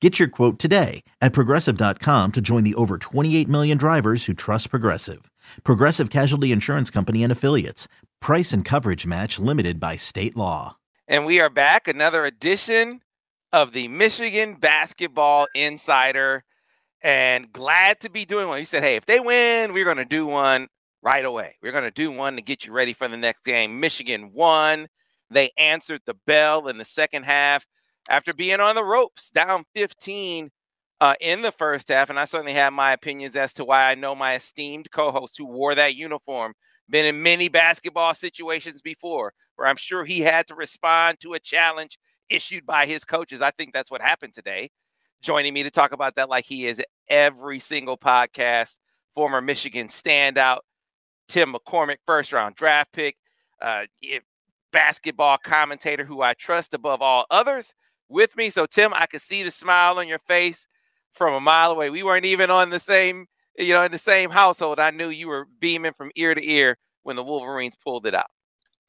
Get your quote today at Progressive.com to join the over 28 million drivers who trust Progressive. Progressive Casualty Insurance Company and Affiliates. Price and coverage match limited by state law. And we are back, another edition of the Michigan Basketball Insider, and glad to be doing one. He said, hey, if they win, we're going to do one right away. We're going to do one to get you ready for the next game. Michigan won. They answered the bell in the second half. After being on the ropes, down 15 in the first half, and I certainly have my opinions as to why. I know my esteemed co-host who wore that uniform, been in many basketball situations before, where I'm sure he had to respond to a challenge issued by his coaches. I think that's what happened today. Joining me to talk about that like he is every single podcast, former Michigan standout, Tim McCormick, first-round draft pick, basketball commentator who I trust above all others. With me. So, Tim, I could see the smile on your face from a mile away. We weren't even on the same, in the same household. I knew you were beaming from ear to ear when the Wolverines pulled it out.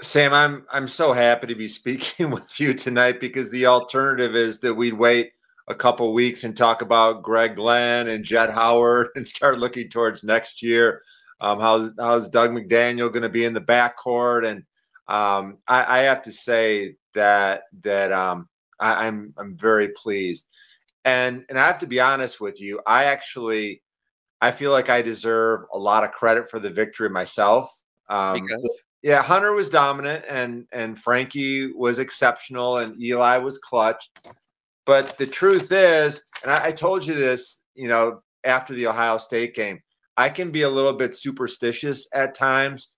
Sam, I'm so happy to be speaking with you tonight, because the alternative is that we'd wait a couple weeks and talk about Greg Glenn and Jett Howard and start looking towards next year. How's Doug McDaniel going to be in the backcourt? And I have to say that I'm very pleased. And I have to be honest with you. I feel like I deserve a lot of credit for the victory myself. Hunter was dominant and Frankie was exceptional and Eli was clutch. But the truth is, and I told you this, after the Ohio State game, I can be a little bit superstitious at times.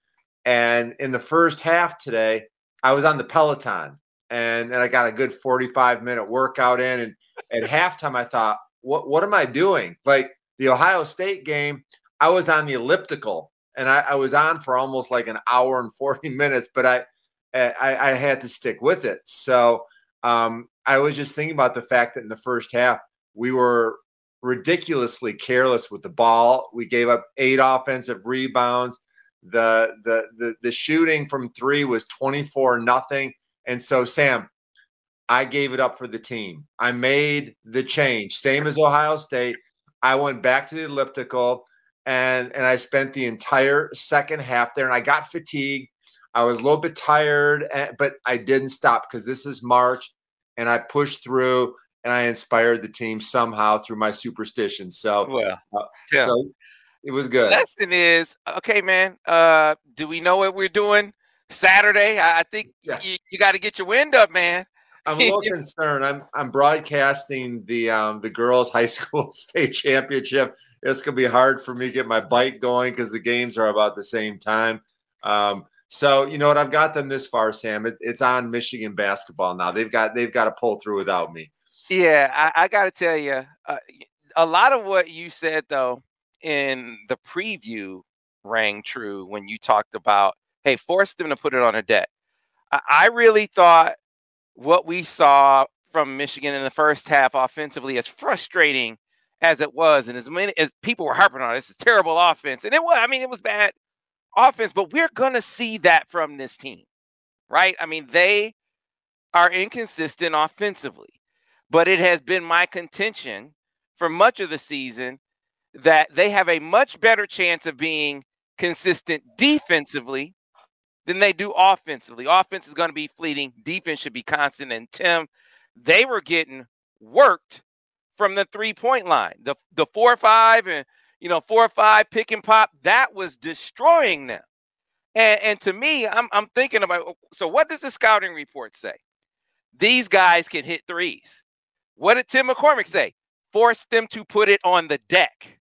And in the first half today, I was on the Peloton. And I got a good 45-minute workout in. And at halftime, I thought, what am I doing? Like the Ohio State game, I was on the elliptical. And I was on for almost like an hour and 40 minutes. But I had to stick with it. So I was just thinking about the fact that in the first half, we were ridiculously careless with the ball. We gave up 8 offensive rebounds. The shooting from 3 was 24-0. And so, Sam, I gave it up for the team. I made the change. Same as Ohio State. I went back to the elliptical, and I spent the entire second half there. And I got fatigued. I was a little bit tired, but I didn't stop, because this is March. And I pushed through, and I inspired the team somehow through my superstition. So it was good. The lesson is, okay, man, do we know what we're doing? Saturday, I think you got to get your wind up, man. I'm a little concerned. I'm broadcasting the girls' high school state championship. It's gonna be hard for me to get my bike going, because the games are about the same time. So you know what? I've got them this far, Sam. It's on Michigan basketball now. They've got to pull through without me. Yeah, I got to tell you, a lot of what you said though in the preview rang true when you talked about, hey, forced them to put it on a deck. I really thought what we saw from Michigan in the first half offensively, as frustrating as it was, and as many as people were harping on, this is terrible offense. And it was, it was bad offense, but we're going to see that from this team, right? They are inconsistent offensively, but it has been my contention for much of the season that they have a much better chance of being consistent defensively than they do offensively. Offense is going to be fleeting. Defense should be constant. And Tim, they were getting worked from the 3-point line. The 4-5 and 4-5 pick and pop, that was destroying them. And to me, I'm thinking about, so what does the scouting report say? These guys can hit threes. What did Tim McCormick say? Force them to put it on the deck.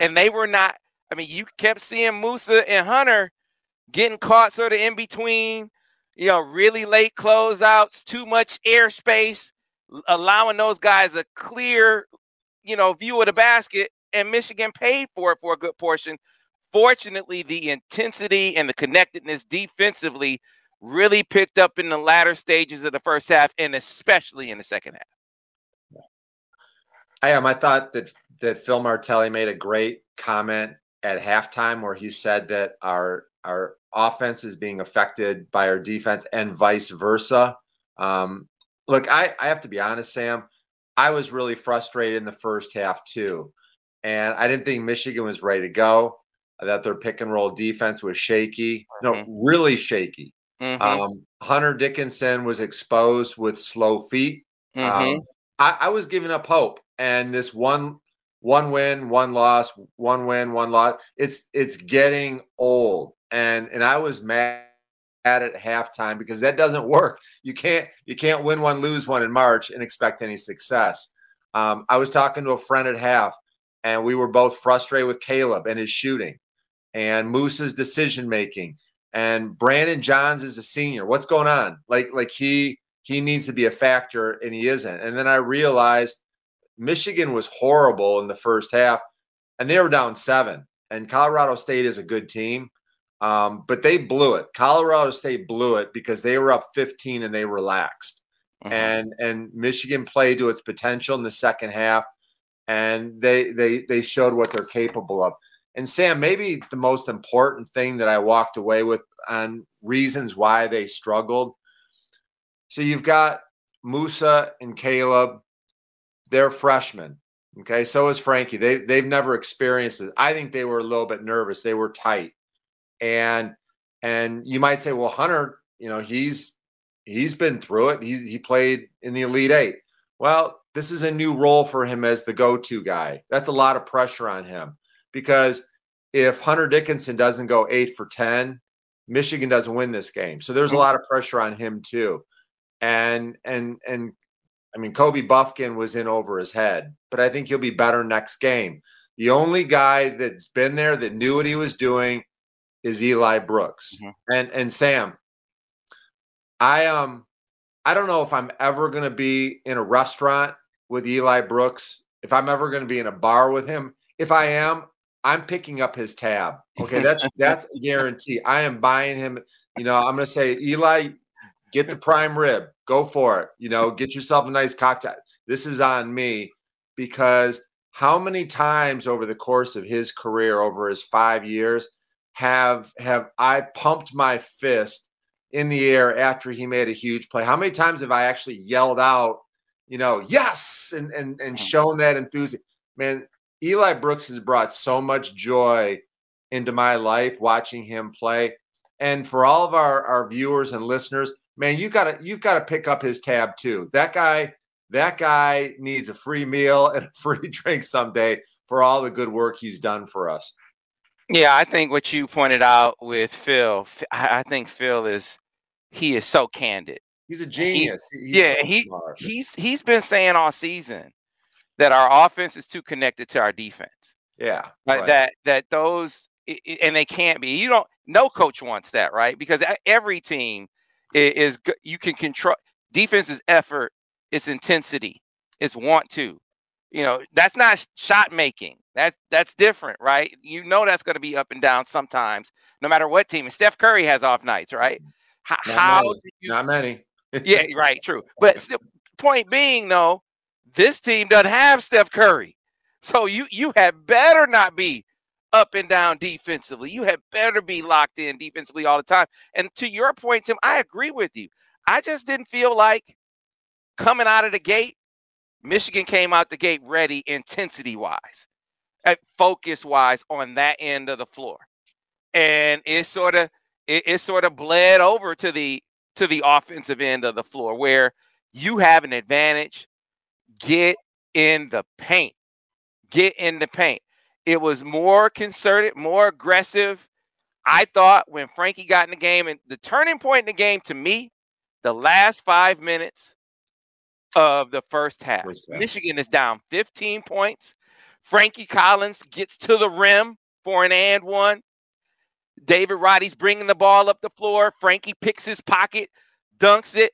And they were not. You kept seeing Moussa and Hunter getting caught sort of in between, really late closeouts, too much airspace, allowing those guys a clear, view of the basket, and Michigan paid for it for a good portion, Unfortunately, the intensity and the connectedness defensively really picked up in the latter stages of the first half, and especially in the second half. I thought that Phil Martelli made a great comment at halftime where he said that our offense is being affected by our defense and vice versa. Look, I have to be honest, Sam, I was really frustrated in the first half too. And I didn't think Michigan was ready to go. I thought their pick and roll defense was shaky. Mm-hmm. No, really shaky. Mm-hmm. Hunter Dickinson was exposed with slow feet. Mm-hmm. I was giving up hope. And this one win, one loss. It's getting old. And I was mad at halftime because that doesn't work. You can't win one, lose one in March and expect any success. I was talking to a friend at half, and we were both frustrated with Caleb and his shooting and Moose's decision-making. And Brandon Johns is a senior. What's going on? Like he needs to be a factor, and he isn't. And then I realized Michigan was horrible in the first half, and they were down 7. And Colorado State is a good team, but they blew it. Colorado State blew it because they were up 15 and they relaxed. Mm-hmm. And Michigan played to its potential in the second half, and they showed what they're capable of. And Sam, maybe the most important thing that I walked away with on reasons why they struggled. So you've got Moussa and Caleb. They're freshmen. Okay. So is Frankie. They've never experienced it. I think they were a little bit nervous. They were tight. And you might say, well, Hunter, you know, he's been through it. He played in the Elite Eight. Well, this is a new role for him as the go-to guy. That's a lot of pressure on him. Because if Hunter Dickinson doesn't go 8 for 10, Michigan doesn't win this game. So there's a lot of pressure on him too. And I mean, Kobe Bufkin was in over his head, but I think he'll be better next game. The only guy that's been there that knew what he was doing is Eli Brooks. Mm-hmm. And Sam, I don't know if I'm ever going to be in a restaurant with Eli Brooks, if I'm ever going to be in a bar with him. If I am, I'm picking up his tab. Okay, that's a guarantee. I am buying him. You know, I'm going to say, Eli, get the prime rib. Go for it. You know, get yourself a nice cocktail. This is on me, because how many times over the course of his career, over his 5 years, have I pumped my fist in the air after he made a huge play? How many times have I actually yelled out, you know, yes, and shown that enthusiasm? Man, Eli Brooks has brought so much joy into my life watching him play. And for all of our viewers and listeners, man, you've got to pick up his tab too. That guy needs a free meal and a free drink someday for all the good work he's done for us. Yeah, I think what you pointed out with Phil, I think Phil is so candid. He's a genius. He's been saying all season that our offense is too connected to our defense. Yeah. Right. And they can't be. No coach wants that, right? Because every team is, you can control, defense is effort, it's intensity, it's want to. You know, that's not shot making. That's different, right? You know that's going to be up and down sometimes, no matter what team. And Steph Curry has off nights, right? Not many. Yeah, right, true. But still, point being, though, this team doesn't have Steph Curry. So you had better not be up and down defensively. You had better be locked in defensively all the time. And to your point, Tim, I agree with you. I just didn't feel like coming out of the gate, Michigan came out the gate ready intensity-wise, focus-wise on that end of the floor. And it sort of bled over to the offensive end of the floor where you have an advantage. Get in the paint. It was more concerted, more aggressive. I thought when Frankie got in the game, and the turning point in the game to me, the last 5 minutes of the first half. Michigan is down 15 points. Frankie Collins gets to the rim for an and one. David Roddy's bringing the ball up the floor. Frankie picks his pocket, dunks it.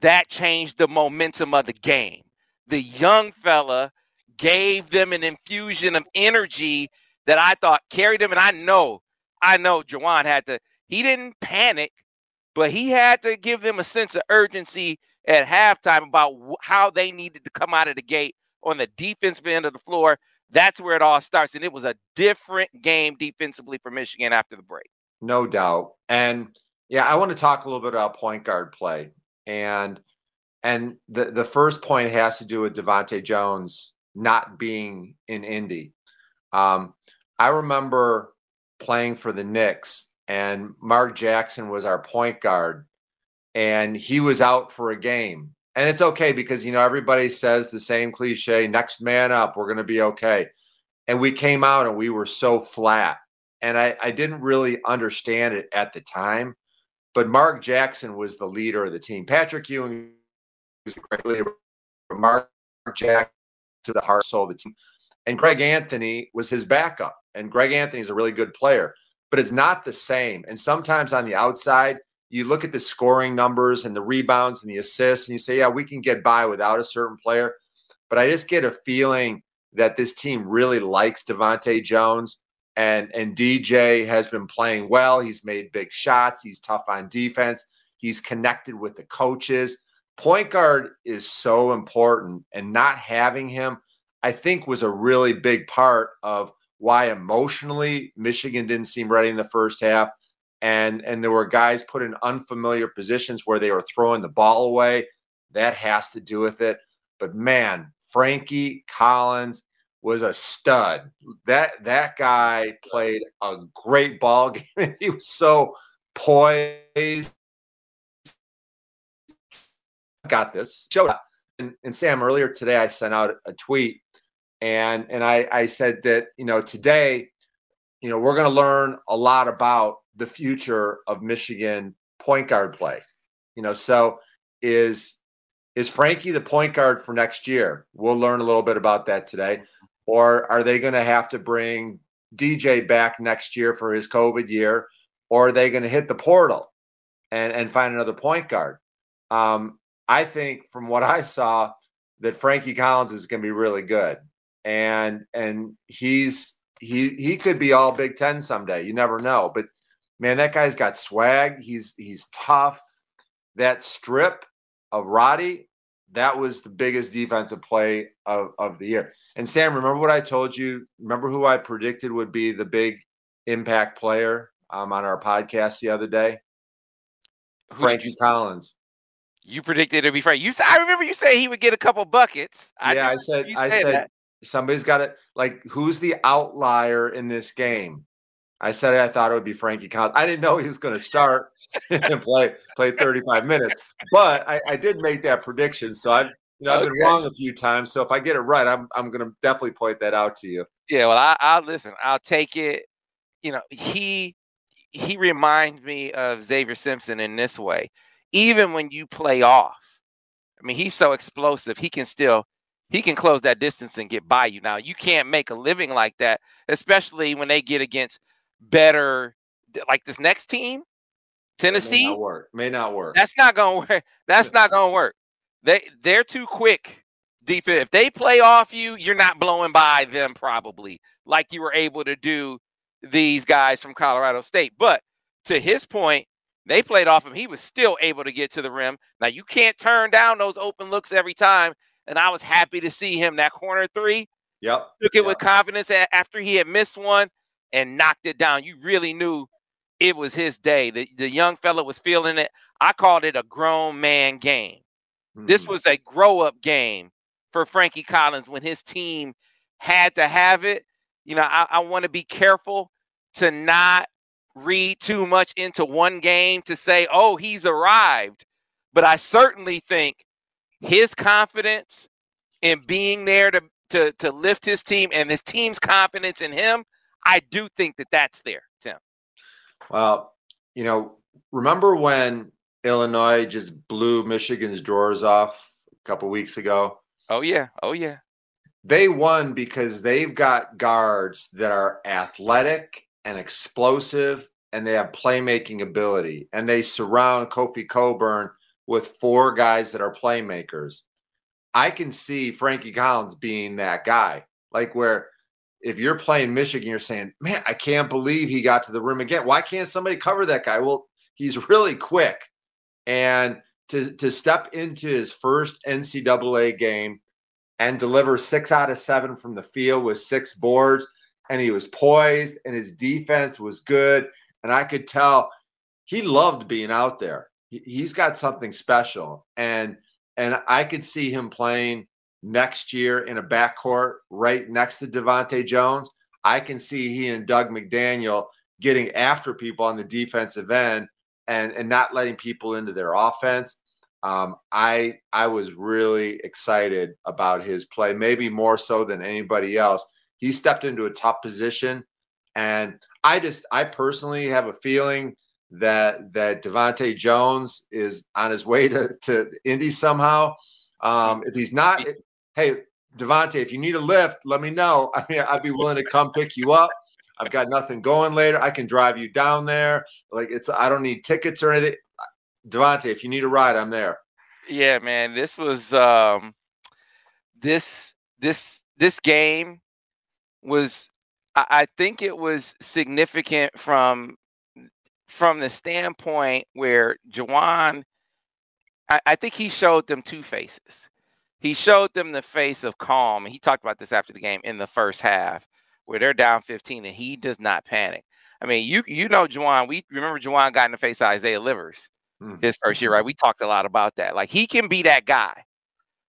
That changed the momentum of the game. The young fella gave them an infusion of energy that I thought carried him. And I know Juwan had to, he didn't panic, but he had to give them a sense of urgency at halftime about how they needed to come out of the gate on the defensive end of the floor. That's where it all starts. And it was a different game defensively for Michigan after the break. No doubt. And yeah, I want to talk a little bit about point guard play. And the first point has to do with DeVante Jones not being in Indy. I remember playing for the Knicks, and Mark Jackson was our point guard, and he was out for a game. And it's okay because, you know, everybody says the same cliche, next man up, we're going to be okay. And we came out and we were so flat. And I didn't really understand it at the time, but Mark Jackson was the leader of the team. Patrick Ewing was a great leader. Mark Jackson to the heart and soul of the team. And Greg Anthony was his backup. And Greg Anthony is a really good player, but it's not the same. And sometimes on the outside, you look at the scoring numbers and the rebounds and the assists, and you say, yeah, we can get by without a certain player. But I just get a feeling that this team really likes DeVante Jones. And DJ has been playing well. He's made big shots. He's tough on defense. He's connected with the coaches. Point guard is so important. And not having him, I think, was a really big part of why emotionally Michigan didn't seem ready in the first half. And there were guys put in unfamiliar positions where they were throwing the ball away. That has to do with it. But, man, Frankie Collins was a stud. That guy played a great ball game. He was so poised. Got this. And Sam, earlier today I sent out a tweet, and I said that, you know, today, you know, we're going to learn a lot about the future of Michigan point guard play. You know, so is Frankie the point guard for next year? We'll learn a little bit about that today. Or are they going to have to bring DJ back next year for his COVID year? Or are they going to hit the portal and find another point guard? I think from what I saw that Frankie Collins is going to be really good. And he could be all Big Ten someday. You never know. But, man, that guy's got swag. He's tough. That strip of Roddy, that was the biggest defensive play of the year. And, Sam, remember what I told you? Remember who I predicted would be the big impact player on our podcast the other day? Frankie Collins. You predicted it would be Frankie. I remember you saying he would get a couple buckets. Yeah, I said somebody's got to – like, who's the outlier in this game? I said I thought it would be Frankie Collins. I didn't know he was going to start and play 35 minutes, but I did make that prediction. So I've been wrong a few times. So if I get it right, I'm going to definitely point that out to you. Yeah, well, I'll listen. I'll take it. You know, he reminds me of Xavier Simpson in this way. Even when you play off, I mean, he's so explosive. He can close that distance and get by you. Now you can't make a living like that, especially when they get against better, like this next team, Tennessee. May not work. That's not gonna work. They're too quick defense. If they play off you, you're not blowing by them probably like you were able to do these guys from Colorado State. But to his point, they played off him. He was still able to get to the rim. Now you can't turn down those open looks every time. And I was happy to see him that corner three. Yep. Took it with confidence after he had missed one. And knocked it down. You really knew it was his day. The young fella was feeling it. I called it a grown man game. Mm-hmm. This was a grow-up game for Frankie Collins when his team had to have it. You know, I want to be careful to not read too much into one game to say, oh, he's arrived. But I certainly think his confidence in being there to lift his team and his team's confidence in him, I do think that that's there, Tim. Well, you know, remember when Illinois just blew Michigan's drawers off a couple weeks ago? Oh, yeah. They won because they've got guards that are athletic and explosive, and they have playmaking ability. And they surround Kofi Coburn with four guys that are playmakers. I can see Frankie Collins being that guy, like where – if you're playing Michigan, you're saying, man, I can't believe he got to the rim again. Why can't somebody cover that guy? Well, he's really quick. And to step into his first NCAA game and deliver 6 out of 7 from the field with 6 boards, and he was poised, and his defense was good, and I could tell he loved being out there. He's got something special, and I could see him playing next year in a backcourt right next to DeVante Jones. I can see he and Doug McDaniel getting after people on the defensive end and not letting people into their offense. I was really excited about his play, maybe more so than anybody else. He stepped into a tough position, and I personally have a feeling that DeVante Jones is on his way to Indy somehow. If he's not, hey, DeVante, if you need a lift, let me know. I mean, I'd be willing to come pick you up. I've got nothing going later. I can drive you down there. Like, I don't need tickets or anything. DeVante, if you need a ride, I'm there. Yeah, man, this was this game was, I think it was significant from the standpoint where Juwan, I think he showed them two faces. He showed them the face of calm. And he talked about this after the game in the first half, where they're down 15 and he does not panic. I mean, you know, Juwan, we remember Juwan got in the face of Isaiah Livers his first year, right? We talked a lot about that. Like, he can be that guy,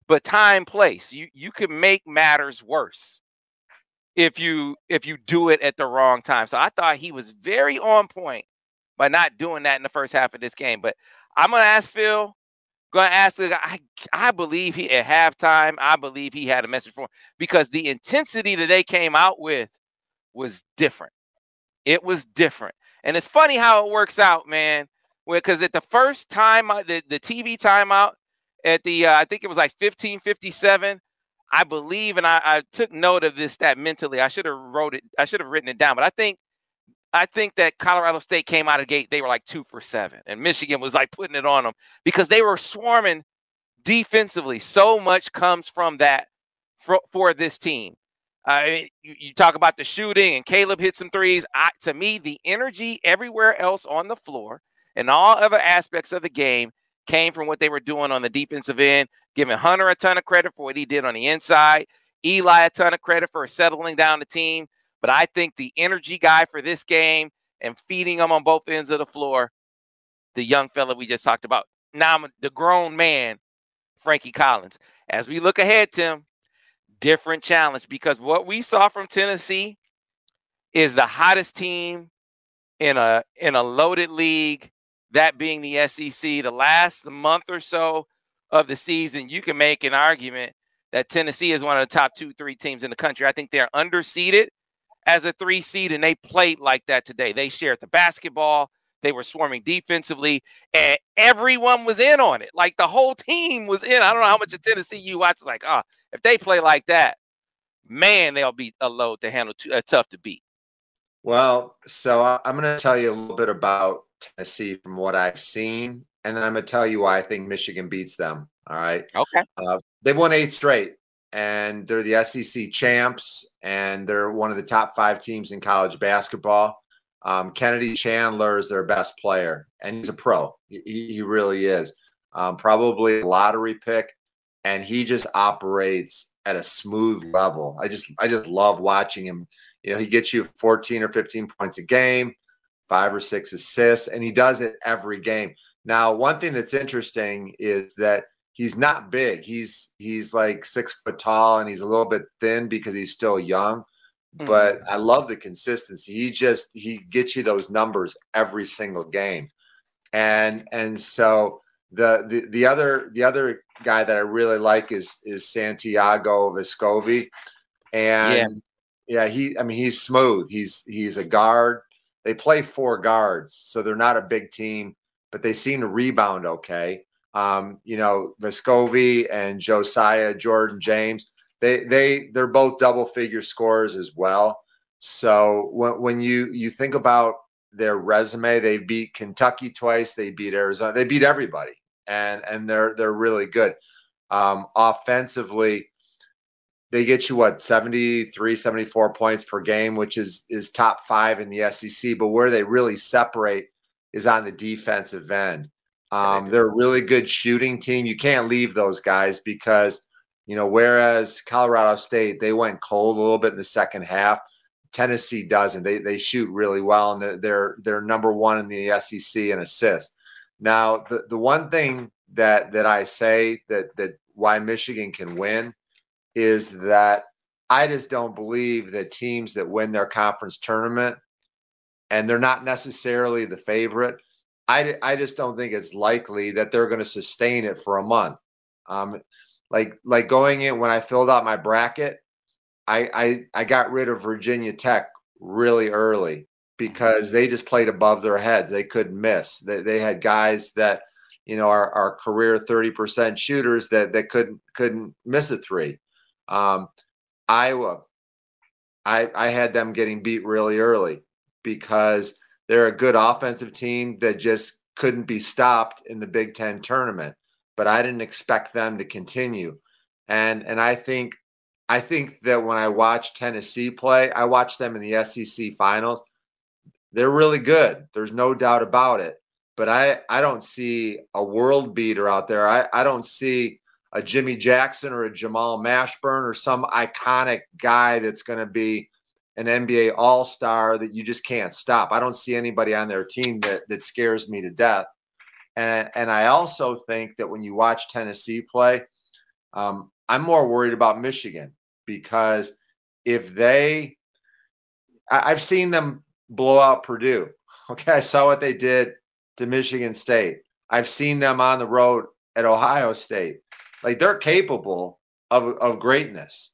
but time, place, you can make matters worse if you do it at the wrong time. So I thought he was very on point by not doing that in the first half of this game. But I'm going to ask Phil. I believe he at halftime, I believe he had a message for him, because the intensity that they came out with was different. It was different. And it's funny how it works out, man, because at the first time, the TV timeout at the, I think it was like 15:57, I believe, and I took note of this stat mentally. I should have written it down, but I think that Colorado State came out of the gate, they were like 2 for 7, and Michigan was like putting it on them because they were swarming defensively. So much comes from that for this team. You talk about the shooting, and Caleb hit some threes. To me, the energy everywhere else on the floor and all other aspects of the game came from what they were doing on the defensive end, giving Hunter a ton of credit for what he did on the inside, Eli a ton of credit for settling down the team. But I think the energy guy for this game and feeding him on both ends of the floor, the young fella we just talked about. Now I'm the grown man, Frankie Collins. As we look ahead, Tim, different challenge, because what we saw from Tennessee is the hottest team in a loaded league, that being the SEC. The last month or so of the season, you can make an argument that Tennessee is one of the top 2-3 teams in the country. I think they're underseeded as a 3 seed, and they played like that today. They shared the basketball. They were swarming defensively, and everyone was in on it. Like, the whole team was in. I don't know how much of Tennessee you watch. It's like, if they play like that, man, they'll be a load to handle, tough to beat. Well, so I'm going to tell you a little bit about Tennessee from what I've seen, and then I'm going to tell you why I think Michigan beats them. All right. Okay. They've won 8 straight. And they're the SEC champs, and they're one of the top 5 teams in college basketball. Kennedy Chandler is their best player, and he's a pro. He really is. Probably a lottery pick, and he just operates at a smooth level. I just love watching him. You know, he gets you 14 or 15 points a game, 5 or 6 assists, and he does it every game. Now, one thing that's interesting is that he's not big. He's like 6 foot tall, and he's a little bit thin because he's still young. But I love the consistency. He gets you those numbers every single game. And so the other guy that I really like is Santiago Vescovi. And yeah, he's smooth. He's a guard. They play 4 guards, so they're not a big team, but they seem to rebound okay. You know, Vescovi and Josiah Jordan James, they're both double figure scorers as well. So when you think about their resume, they beat Kentucky twice, they beat Arizona, they beat everybody, and they're really good. Offensively, they get you, what, 73, 74 points per game, which is top five in the SEC. But where they really separate is on the defensive end. They're a really good shooting team. You can't leave those guys because, you know, whereas Colorado State, they went cold a little bit in the second half. Tennessee doesn't. They shoot really well, and they're number one in the SEC in assists. Now, the one thing that I say that why Michigan can win is that I just don't believe that teams that win their conference tournament, and they're not necessarily the favorite, I just don't think it's likely that they're going to sustain it for a month. Like going in, when I filled out my bracket, I got rid of Virginia Tech really early because they just played above their heads. They couldn't miss. They had guys that, you know, are career 30% shooters that couldn't miss a three. Iowa, I had them getting beat really early because they're a good offensive team that just couldn't be stopped in the Big Ten tournament. But I didn't expect them to continue. And I think that when I watch Tennessee play, I watch them in the SEC finals. They're really good. There's no doubt about it. But I don't see a world beater out there. I don't see a Jimmy Jackson or a Jamal Mashburn or some iconic guy that's going to be an NBA all-star that you just can't stop. I don't see anybody on their team that scares me to death. And I also think that when you watch Tennessee play, I'm more worried about Michigan because I've seen them blow out Purdue. Okay, I saw what they did to Michigan State. I've seen them on the road at Ohio State. Like, they're capable of greatness.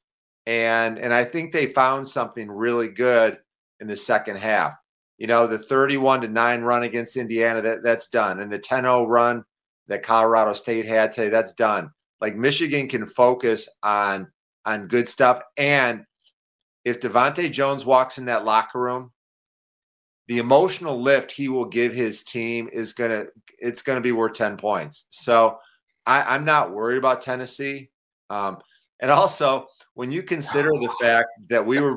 And I think they found something really good in the second half. You know, the 31-9 run against Indiana, that's done. And the 10-0 run that Colorado State had today, that's done. Like, Michigan can focus on good stuff. And if DeVante Jones walks in that locker room, the emotional lift he will give his team it's gonna be worth 10 points. So I'm not worried about Tennessee. And also, when you consider the fact that we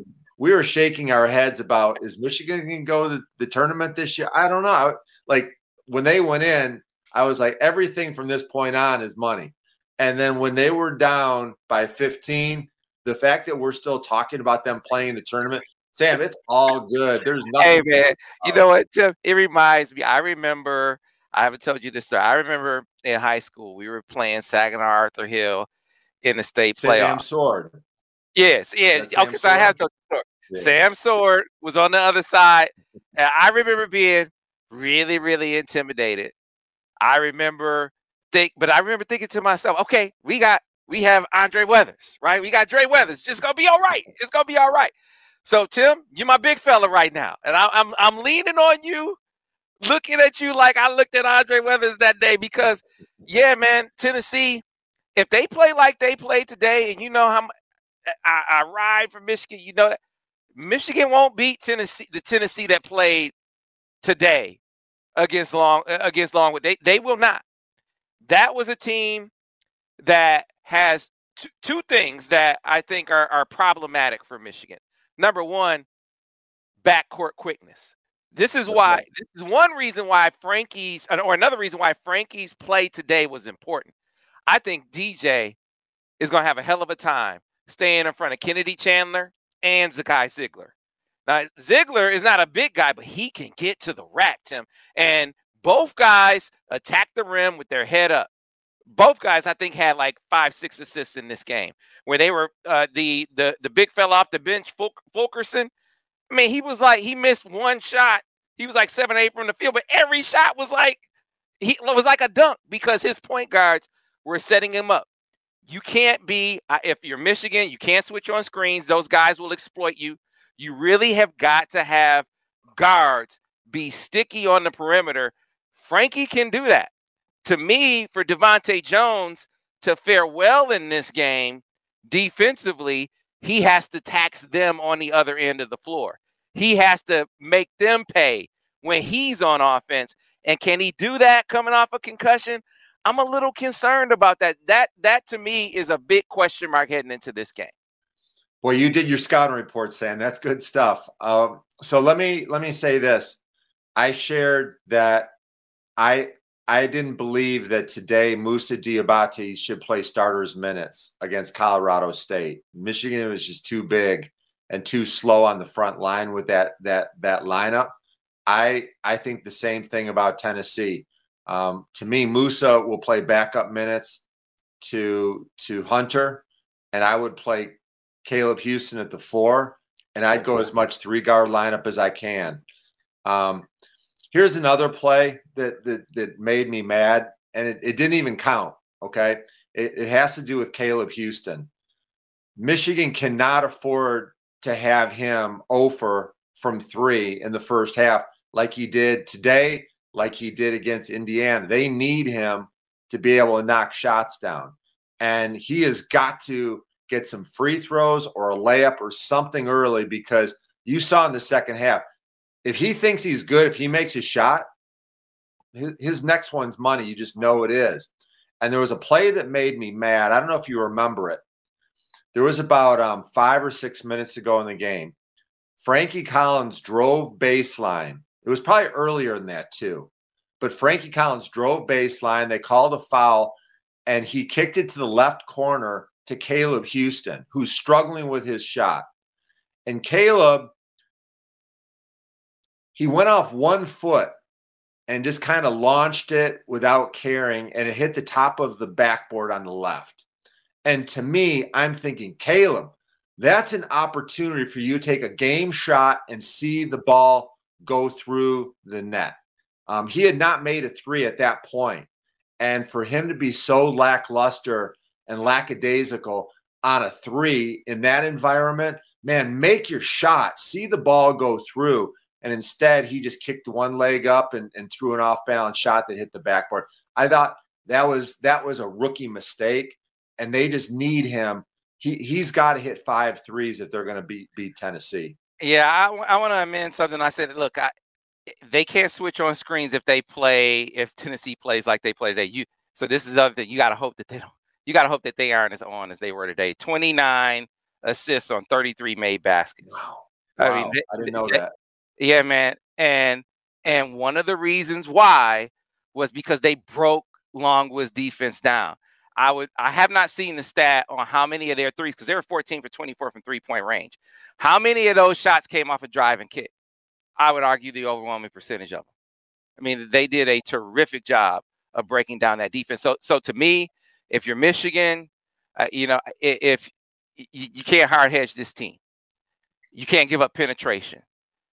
were shaking our heads about, is Michigan going to go to the tournament this year? I don't know. Like, when they went in, I was like, everything from this point on is money. And then when they were down by 15, the fact that we're still talking about them playing the tournament, Sam, it's all good. There's nothing. Hey, man, you know what, Tim? It reminds me. I haven't told you this story. I remember in high school, we were playing Saginaw Arthur Hill in the state playoff. Sam Sword. Yes. Yeah. That's okay. Sam so Sword. I have told you the story. Yeah. Sam Sword was on the other side. And I remember being really, really intimidated. I remember thinking to myself, okay, we have Andre Weathers, right? We got Dre Weathers. It's going to be all right. It's going to be all right. So, Tim, you're my big fella right now, and I'm leaning on you, looking at you like I looked at Andre Weathers that day because, yeah, man, Tennessee, if they play like they played today, and you know how I ride for Michigan, you know that Michigan won't beat Tennessee, the Tennessee that played today against Longwood. They will not. That was a team that has two things that I think are problematic for Michigan. Number one, backcourt quickness. This is one reason why another reason why Frankie's play today was important. I think DJ is going to have a hell of a time staying in front of Kennedy Chandler and Zakai Ziegler. Now, Ziegler is not a big guy, but he can get to the rack, Tim. And both guys attack the rim with their head up. Both guys, I think, had like 5-6 assists in this game where they were the big fella off the bench, Fulkerson. I mean, he missed one shot. He was like 7-8 from the field, but every shot was like a dunk because his point guards were setting him up. You can't be, if you're Michigan, you can't switch on screens. Those guys will exploit you. You really have got to have guards be sticky on the perimeter. Frankie can do that. To me, for DeVante Jones to fare well in this game defensively, he has to tax them on the other end of the floor. He has to make them pay when he's on offense. And can he do that coming off a concussion? I'm a little concerned about that. That to me is a big question mark heading into this game. Boy, you did your scouting report, Sam. That's good stuff. So let me say this. I shared that I didn't believe that today Moussa Diabaté should play starters minutes against Colorado State. Michigan was just too big and too slow on the front line with that lineup. I think the same thing about Tennessee. To me, Moussa will play backup minutes to Hunter, and I would play Caleb Houstan at the 4, and I'd go as much 3-guard lineup as I can. Here's another play that made me mad, and it didn't even count, okay? It has to do with Caleb Houstan. Michigan cannot afford to have him 0 for from 3 in the first half like he did today, like he did against Indiana. They need him to be able to knock shots down, and he has got to get some free throws or a layup or something early, because you saw in the second half, if he thinks he's good, if he makes a shot, his next one's money. You just know it is. And there was a play that made me mad. I don't know if you remember it. There was about 5 or 6 minutes to go in the game. Frankie Collins drove baseline. It was probably earlier than that too. But Frankie Collins drove baseline. They called a foul, and he kicked it to the left corner to Caleb Houstan, who's struggling with his shot. And Caleb, he went off one foot and just kind of launched it without caring, and it hit the top of the backboard on the left. And to me, I'm thinking, Caleb, that's an opportunity for you to take a game shot and see the ball go through the net. He had not made a 3 at that point. And for him to be so lackluster and lackadaisical on a 3 in that environment, man, make your shot, see the ball go through. And instead, he just kicked one leg up and threw an off-balance shot that hit the backboard. I thought that was a rookie mistake, and they just need him. He's got to hit 5 threes if they're going to beat Tennessee. Yeah, I want to amend something. I said, look, they can't switch on screens if Tennessee plays like they play today. So this is the other thing. You got to hope that they don't. You got to hope that they aren't as on as they were today. 29 assists on 33 made baskets. Wow. I mean, I didn't know that. Yeah, man. And one of the reasons why was because they broke Longwood's defense down. I have not seen the stat on how many of their threes, because they were 14 for 24 from three-point range. How many of those shots came off a drive and kick? I would argue the overwhelming percentage of them. I mean, they did a terrific job of breaking down that defense. So to me, if you're Michigan, if you can't hard hedge this team, you can't give up penetration.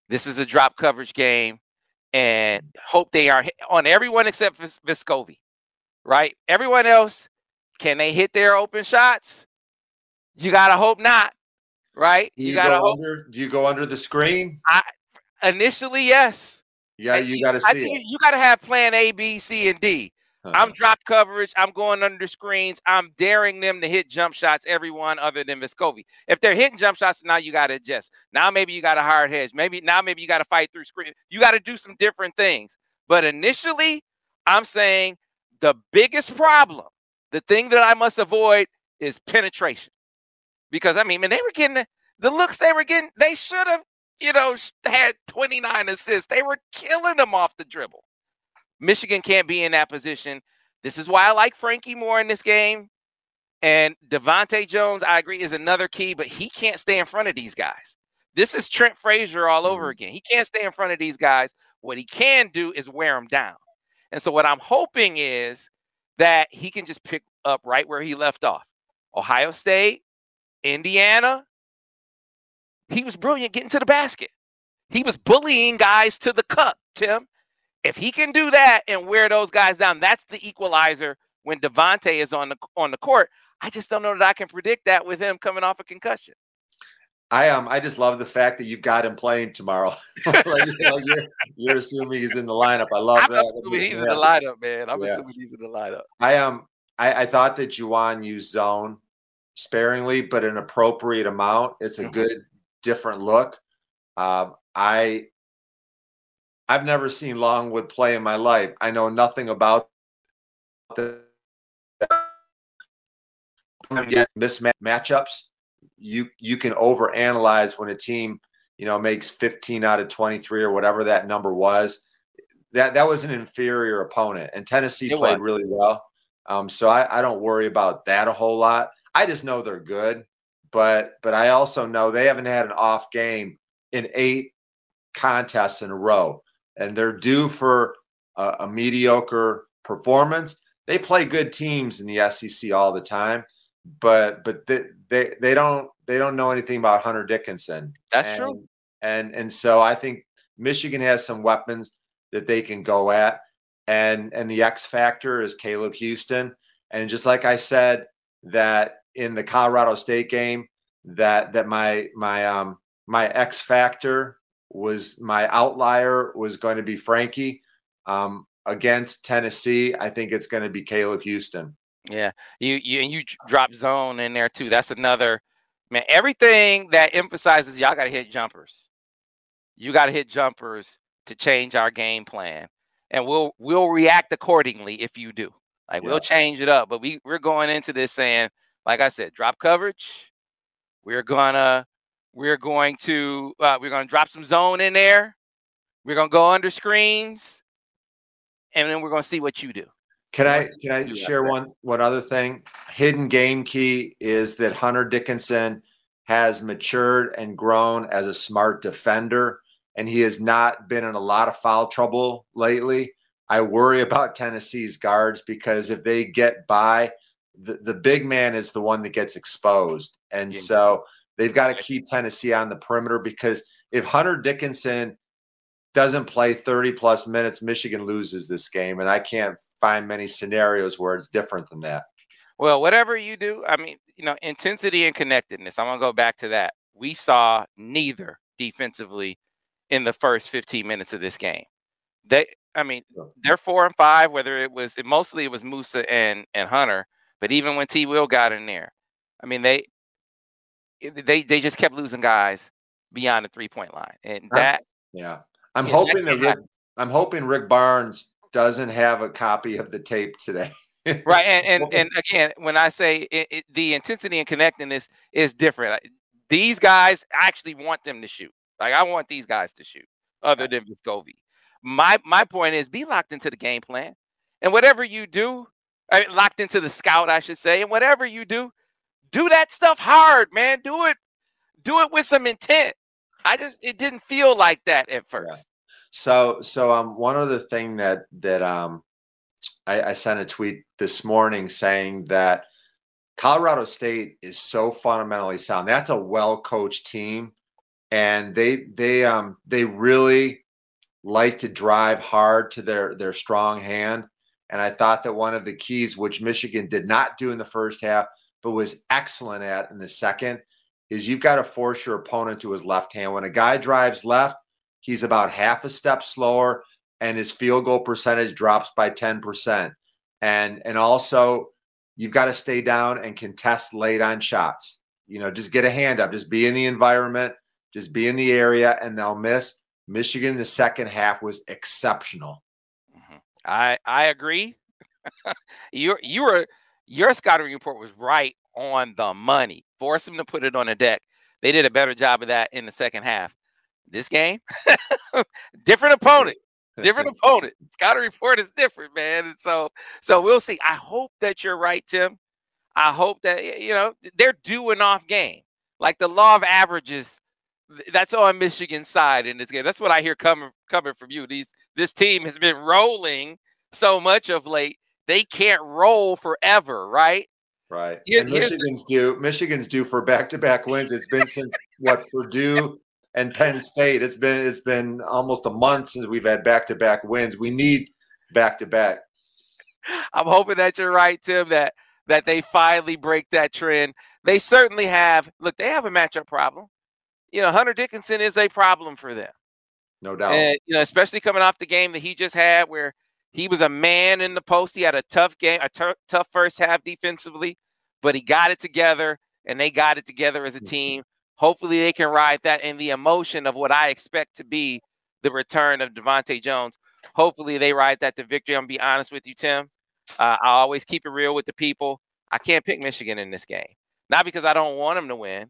This is a drop coverage game, and hope they are on everyone except Vescovi, right? Everyone else, can they hit their open shots? You got to hope not, right? You got to hope. Do you go under the screen? Initially, yes. Yeah, you got to see it. You got to have plan A, B, C, and D. Huh. I'm drop coverage. I'm going under screens. I'm daring them to hit jump shots, everyone other than Vescovi. If they're hitting jump shots, now you got to adjust. Now maybe you got a hard hedge. Maybe you got to fight through screen. You got to do some different things. But initially, I'm saying the biggest problem, the thing that I must avoid, is penetration. Because, I mean, they were getting the looks they were getting. They should have, had 29 assists. They were killing them off the dribble. Michigan can't be in that position. This is why I like Frankie more in this game. And DeVante Jones, I agree, is another key, but he can't stay in front of these guys. This is Trent Frazier all over again. He can't stay in front of these guys. What he can do is wear them down. And so what I'm hoping is that he can just pick up right where he left off. Ohio State, Indiana, he was brilliant getting to the basket. He was bullying guys to the cup, Tim. If he can do that and wear those guys down, that's the equalizer when DeVante is on the court. I just don't know that I can predict that with him coming off a concussion. I just love the fact that you've got him playing tomorrow. You're assuming he's in the lineup. I love that. Assuming he's in the lineup. I thought that Juwan used zone sparingly, but an appropriate amount. It's a good different look. I've never seen Longwood play in my life. I know nothing about the mismatch matchups. you can overanalyze when a team, you know, makes 15 out of 23 or whatever that number was. That was an inferior opponent, and Tennessee played really well. So I don't worry about that a whole lot. I just know they're good, but I also know they haven't had an off game in 8 contests in a row, and they're due for a mediocre performance. They play good teams in the SEC all the time, but they don't know anything about Hunter Dickinson. That's true. And so I think Michigan has some weapons that they can go at. And the X factor is Caleb Houstan. And just like I said that in the Colorado State game, that my X factor was, my outlier was going to be Frankie. Against Tennessee, I think it's going to be Caleb Houstan. Yeah, you drop zone in there too. That's another, man. Everything that emphasizes y'all got to hit jumpers. You got to hit jumpers to change our game plan, and we'll react accordingly if you do. Like, yeah, we'll change it up, but we're going into this saying, like I said, drop coverage. We're going to drop some zone in there. We're going to go under screens, and then we're going to see what you do. Can I share one other thing? Hidden game key is that Hunter Dickinson has matured and grown as a smart defender, and he has not been in a lot of foul trouble lately. I worry about Tennessee's guards because if they get by, the big man is the one that gets exposed. And so they've got to keep Tennessee on the perimeter, because if Hunter Dickinson doesn't play 30-plus minutes, Michigan loses this game, and I can't find many scenarios where it's different than that. Well, whatever you do, I mean, you know, intensity and connectedness, I'm going to go back to that. We saw neither defensively in the first 15 minutes of this game. They're 4 and 5, whether it was Moussa and Hunter, but even when T. Will got in there, I mean, they just kept losing guys beyond the three-point line. And that – yeah. I'm hoping Rick Barnes doesn't have a copy of the tape today. Right. And again, when I say it, the intensity and connectedness is different. These guys, I actually want them to shoot. Like, I want these guys to shoot other than Vescovi. My point is, be locked into the game plan. And whatever you do, locked into the scout, I should say. And whatever you do, do that stuff hard, man. Do it with some intent. It didn't feel like that at first. Yeah. So one other thing that I sent a tweet this morning saying that Colorado State is so fundamentally sound. That's a well-coached team, and they really like to drive hard to their strong hand. And I thought that one of the keys, which Michigan did not do in the first half, but was excellent at in the second, is you've got to force your opponent to his left hand. When a guy drives left, he's about half a step slower, and his field goal percentage drops by 10%. And also, you've got to stay down and contest late on shots. You know, just get a hand up. Just be in the environment. Just be in the area, and they'll miss. Michigan in the second half was exceptional. Mm-hmm. I agree. Your scouting report was right on the money. Force them to put it on the deck. They did a better job of that in the second half. This game, different opponent. Scouting report is different, man. And so we'll see. I hope that you're right, Tim. I hope that, you know, they're due an off game. Like, the law of averages, that's on Michigan's side in this game. That's what I hear coming from you. This team has been rolling so much of late. They can't roll forever, right? Right. And Michigan's due for back-to-back wins. It's been since Purdue and Penn State. It's been almost a month since we've had back-to-back wins. We need back-to-back. I'm hoping that you're right, Tim, that they finally break that trend. They certainly have. Look, they have a matchup problem. You know, Hunter Dickinson is a problem for them. No doubt. And, you know, especially coming off the game that he just had where he was a man in the post. He had a tough game, a tough first half defensively, but he got it together, and they got it together as a team. Hopefully they can ride that and the emotion of what I expect to be the return of DeVante Jones. Hopefully they ride that to victory. I'm going to be honest with you, Tim. I always keep it real with the people. I can't pick Michigan in this game. Not because I don't want them to win,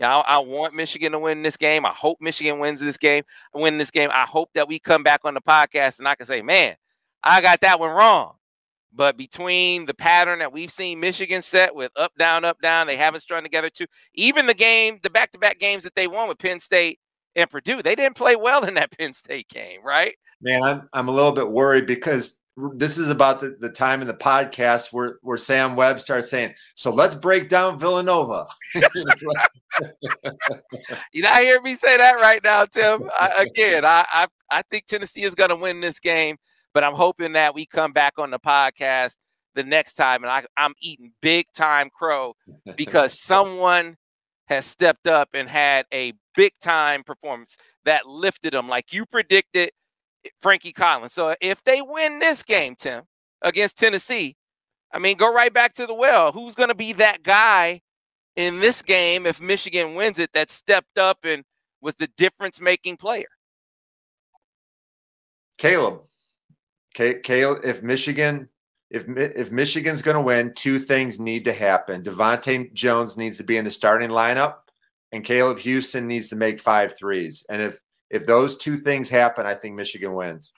You know, I want Michigan to win this game. I hope Michigan wins this game. I hope that we come back on the podcast and I can say, man, I got that one wrong. But between the pattern that we've seen Michigan set with up, down, they haven't strung together too. Even the game, the back-to-back games that they won with Penn State and Purdue, they didn't play well in that Penn State game, right? Man, I'm a little bit worried because this is about the time in the podcast where Sam Webb starts saying, so let's break down Villanova. You not hear me say that right now, Tim. I think Tennessee is going to win this game. But I'm hoping that we come back on the podcast the next time, and I'm eating big-time crow because someone has stepped up and had a big-time performance that lifted them, like you predicted, Frankie Collins. So if they win this game, Tim, against Tennessee, I mean, go right back to the well. Who's going to be that guy in this game if Michigan wins it that stepped up and was the difference-making player? Caleb. Caleb, if Michigan's going to win, two things need to happen. DeVante Jones needs to be in the starting lineup, and Caleb Houstan needs to make 5 threes. And if those two things happen, I think Michigan wins.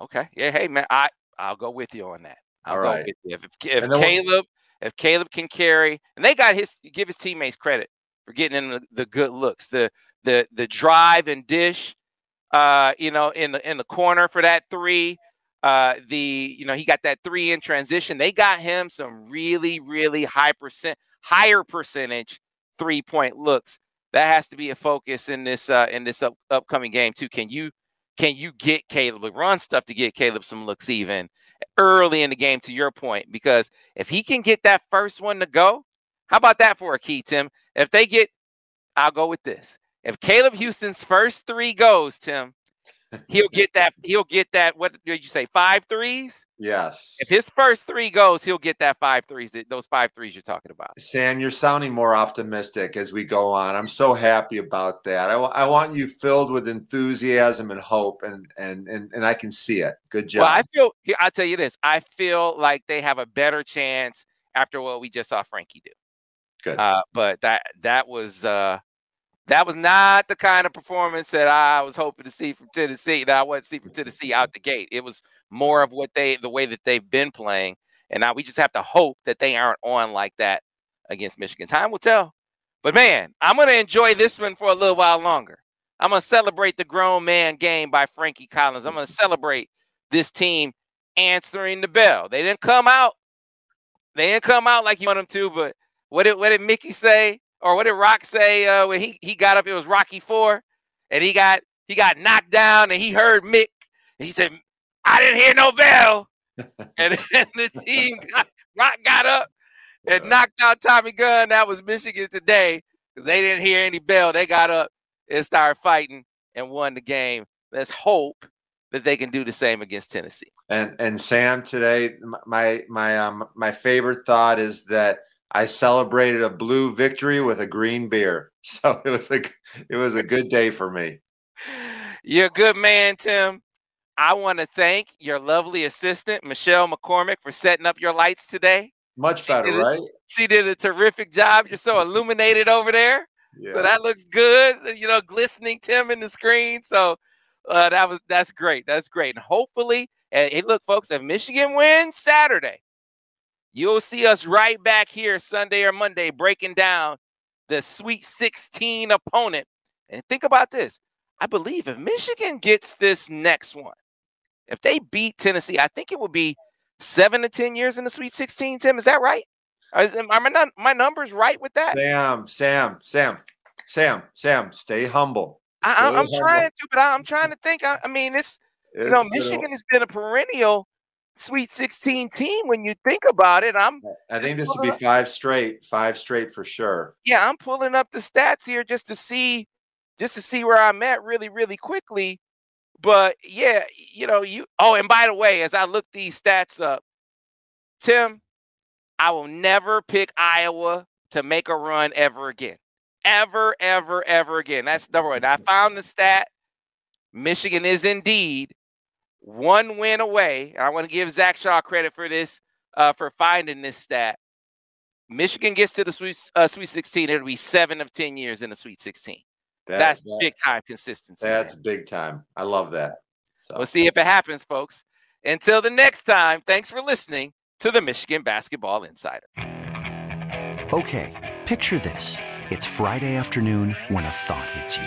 Okay. Yeah. Hey, man, I'll go with you on that. All right. If Caleb can carry, and they got give his teammates credit for getting in the good looks, the drive and dish, in the corner for that three. He got that 3 in transition. They got him some really, really higher percentage 3-point looks. That has to be a focus in this upcoming game too. Can you get Caleb run stuff to get Caleb some looks even early in the game? To your point, because if he can get that first one to go, how about that for a key, Tim? I'll go with this. If Caleb Houston's first 3 goes, Tim. He'll get that. What did you say? 5 threes? Yes. If his first 3 goes, he'll get that 5 threes. Those 5 threes you're talking about. Sam, you're sounding more optimistic as we go on. I'm so happy about that. I want you filled with enthusiasm and hope, and I can see it. Good job. Well, I'll tell you this. I feel like they have a better chance after what we just saw Frankie do. Good. But that was not the kind of performance that I was hoping to see from Tennessee. That I wanted to see from Tennessee out the gate. It was more of the way that they've been playing. And now we just have to hope that they aren't on like that against Michigan. Time will tell. But, man, I'm going to enjoy this one for a little while longer. I'm going to celebrate the grown man game by Frankie Collins. I'm going to celebrate this team answering the bell. They didn't come out. Like you want them to, but what did Mickey say? Or what did Rock say when he got up? It was Rocky IV, and he got knocked down, and he heard Mick. And he said, "I didn't hear no bell." And then the team got up and knocked out Tommy Gunn. That was Michigan today because they didn't hear any bell. They got up and started fighting and won the game. Let's hope that they can do the same against Tennessee. And Sam, today my favorite thought is that I celebrated a blue victory with a green beer. So it was a good day for me. You're a good man, Tim. I want to thank your lovely assistant, Michelle McCormick, for setting up your lights today. Much better, right? She did a terrific job. You're so illuminated over there. Yeah. So that looks good, glistening, Tim, in the screen. So that's great. That's great. And hopefully, look, folks, if Michigan wins Saturday, you'll see us right back here Sunday or Monday breaking down the Sweet 16 opponent. And think about this. I believe if Michigan gets this next one, if they beat Tennessee, I think it will be 7 to 10 years in the Sweet 16, Tim. Is that right? Are my numbers right with that? Sam, stay humble. I'm trying to think. It's Michigan has been a perennial Sweet 16 team when you think about it. I think this will be 5 straight for sure. Yeah, I'm pulling up the stats here just to see where I'm at really, really quickly. But yeah, and by the way, as I look these stats up, Tim, I will never pick Iowa to make a run ever again. Ever, ever, ever again. That's number one. I found the stat. Michigan is indeed 1 win away, and I want to give Zach Shaw credit for this, for finding this stat. Michigan gets to the Sweet 16, it'll be 7 of 10 years in the Sweet 16. That's big time consistency. That's big time. I love that. So we'll see if it happens, folks. Until the next time, thanks for listening to the Michigan Basketball Insider. Okay, picture this. It's Friday afternoon when a thought hits you.